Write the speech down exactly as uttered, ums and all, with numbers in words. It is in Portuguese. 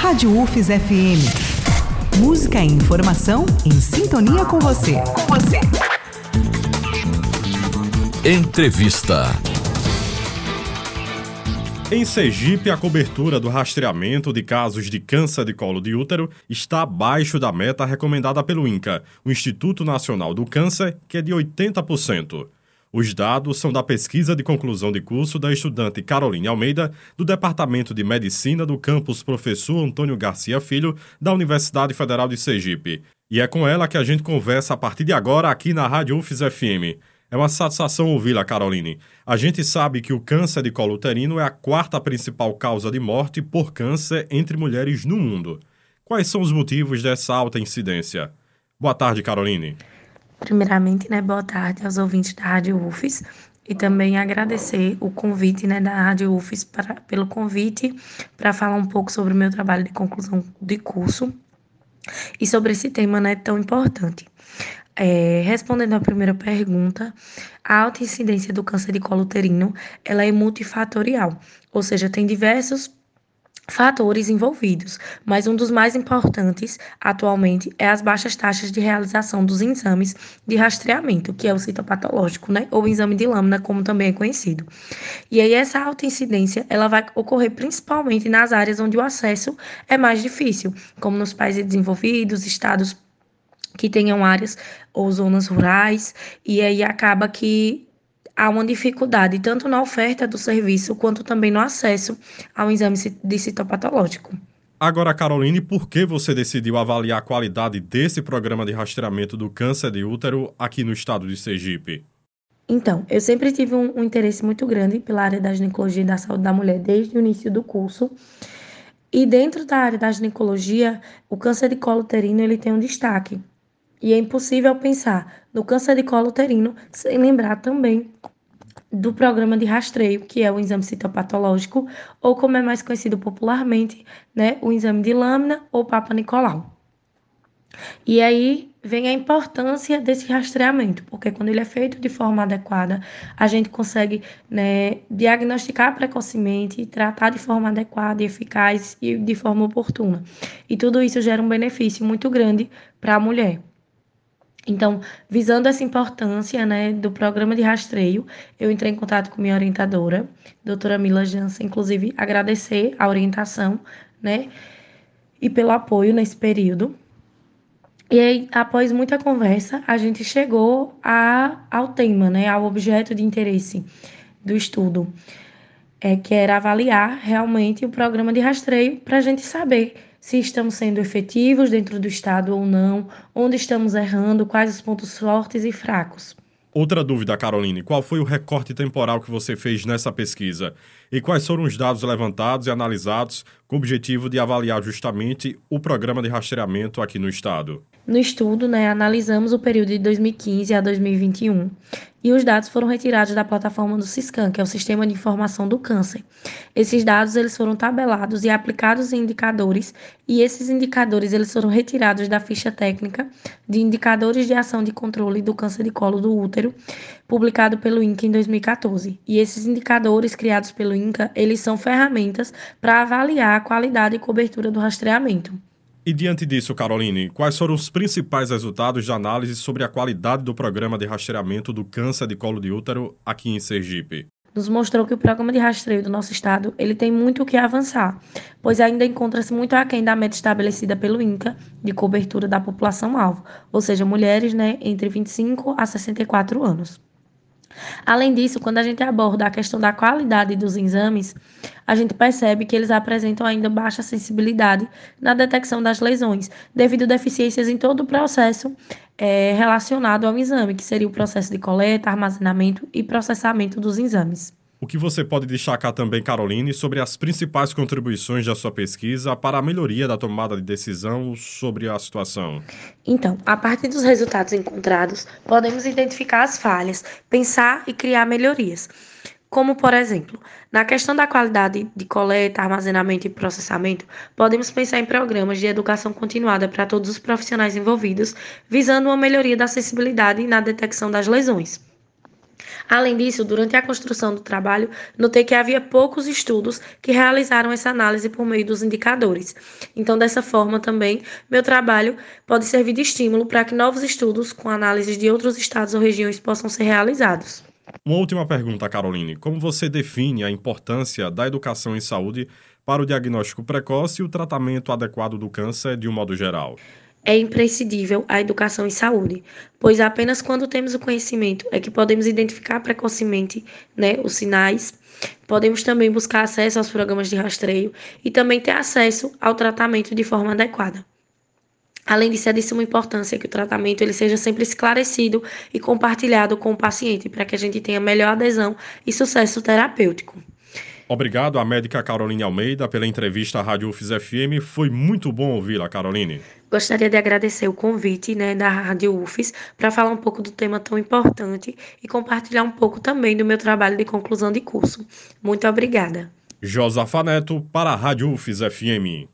Rádio U F S F M. Música e informação em sintonia com você. Com você. Entrevista. Em Sergipe, a cobertura do rastreamento de casos de câncer de colo de útero está abaixo da meta recomendada pelo INCA, o Instituto Nacional do Câncer, que é de oitenta por cento. Os dados são da pesquisa de conclusão de curso da estudante Karoline Almeida, do Departamento de Medicina do campus Professor Antônio Garcia Filho, da Universidade Federal de Sergipe. E é com ela que a gente conversa a partir de agora aqui na Rádio U F S F M. É uma satisfação ouvi-la, Karoline. A gente sabe que o câncer de colo uterino é a quarta principal causa de morte por câncer entre mulheres no mundo. Quais são os motivos dessa alta incidência? Boa tarde, Karoline. Primeiramente, né, boa tarde aos ouvintes da Rádio U F S e também agradecer o convite, né, da Rádio U F S para, pelo convite para falar um pouco sobre o meu trabalho de conclusão de curso e sobre esse tema, né, tão importante. É, respondendo à primeira pergunta, a alta incidência do câncer de colo uterino, ela é multifatorial, ou seja, tem diversos fatores envolvidos, mas um dos mais importantes atualmente é as baixas taxas de realização dos exames de rastreamento, que é o citopatológico, né, ou exame de lâmina, como também é conhecido. E aí essa alta incidência, ela vai ocorrer principalmente nas áreas onde o acesso é mais difícil, como nos países desenvolvidos, estados que tenham áreas ou zonas rurais, e aí acaba que há uma dificuldade tanto na oferta do serviço quanto também no acesso ao exame de citopatológico. Agora, Karoline, por que você decidiu avaliar a qualidade desse programa de rastreamento do câncer de útero aqui no estado de Sergipe? Então, eu sempre tive um, um interesse muito grande pela área da ginecologia e da saúde da mulher desde o início do curso. E dentro da área da ginecologia, o câncer de colo uterino ele tem um destaque. E é impossível pensar no câncer de colo uterino sem lembrar também do programa de rastreio, que é o exame citopatológico, ou como é mais conhecido popularmente, né, o exame de lâmina ou Papa Nicolau. E aí vem a importância desse rastreamento, porque quando ele é feito de forma adequada, a gente consegue, né, diagnosticar precocemente, tratar de forma adequada e eficaz e de forma oportuna. E tudo isso gera um benefício muito grande para a mulher. Então, visando essa importância, né, do programa de rastreio, eu entrei em contato com minha orientadora, doutora Mila Janssen, inclusive agradecer a orientação, né, e pelo apoio nesse período. E aí, após muita conversa, a gente chegou a, ao tema, né, ao objeto de interesse do estudo, é, que era avaliar realmente o programa de rastreio para a gente saber se estamos sendo efetivos dentro do estado ou não, onde estamos errando, quais os pontos fortes e fracos. Outra dúvida, Karoline, qual foi o recorte temporal que você fez nessa pesquisa? E quais foram os dados levantados e analisados com o objetivo de avaliar justamente o programa de rastreamento aqui no estado? No estudo, né, analisamos o período de dois mil e quinze a dois mil e vinte e um e os dados foram retirados da plataforma do Siscan, que é o Sistema de Informação do Câncer. Esses dados eles foram tabelados e aplicados em indicadores, e esses indicadores eles foram retirados da ficha técnica de indicadores de ação de controle do câncer de colo do útero, publicado pelo INCA em dois mil e catorze. E esses indicadores criados pelo INCA, eles são ferramentas para avaliar a qualidade e cobertura do rastreamento. E diante disso, Karoline, quais foram os principais resultados de análise sobre a qualidade do programa de rastreamento do câncer de colo de útero aqui em Sergipe? Nos mostrou que o programa de rastreio do nosso estado ele tem muito o que avançar, pois ainda encontra-se muito aquém da meta estabelecida pelo INCA de cobertura da população-alvo, ou seja, mulheres, né, entre vinte e cinco a sessenta e quatro anos. Além disso, quando a gente aborda a questão da qualidade dos exames, a gente percebe que eles apresentam ainda baixa sensibilidade na detecção das lesões, devido a deficiências em todo o processo é, relacionado ao exame, que seria o processo de coleta, armazenamento e processamento dos exames. O que você pode destacar também, Karoline, sobre as principais contribuições da sua pesquisa para a melhoria da tomada de decisão sobre a situação? Então, a partir dos resultados encontrados, podemos identificar as falhas, pensar e criar melhorias. Como, por exemplo, na questão da qualidade de coleta, armazenamento e processamento, podemos pensar em programas de educação continuada para todos os profissionais envolvidos, visando uma melhoria da sensibilidade na detecção das lesões. Além disso, durante a construção do trabalho, notei que havia poucos estudos que realizaram essa análise por meio dos indicadores. Então, dessa forma também, meu trabalho pode servir de estímulo para que novos estudos com análises de outros estados ou regiões possam ser realizados. Uma última pergunta, Karoline. Como você define a importância da educação em saúde para o diagnóstico precoce e o tratamento adequado do câncer de um modo geral? É imprescindível a educação em saúde, pois apenas quando temos o conhecimento é que podemos identificar precocemente, né, os sinais. Podemos também buscar acesso aos programas de rastreio e também ter acesso ao tratamento de forma adequada. Além disso, é de suma importância que o tratamento ele seja sempre esclarecido e compartilhado com o paciente para que a gente tenha melhor adesão e sucesso terapêutico. Obrigado à médica Karoline Almeida pela entrevista à Rádio U F S F M. Foi muito bom ouvi-la, Karoline. Gostaria de agradecer o convite, né, da Rádio U F S para falar um pouco do tema tão importante e compartilhar um pouco também do meu trabalho de conclusão de curso. Muito obrigada. Josafá Neto para a Rádio U F S F M.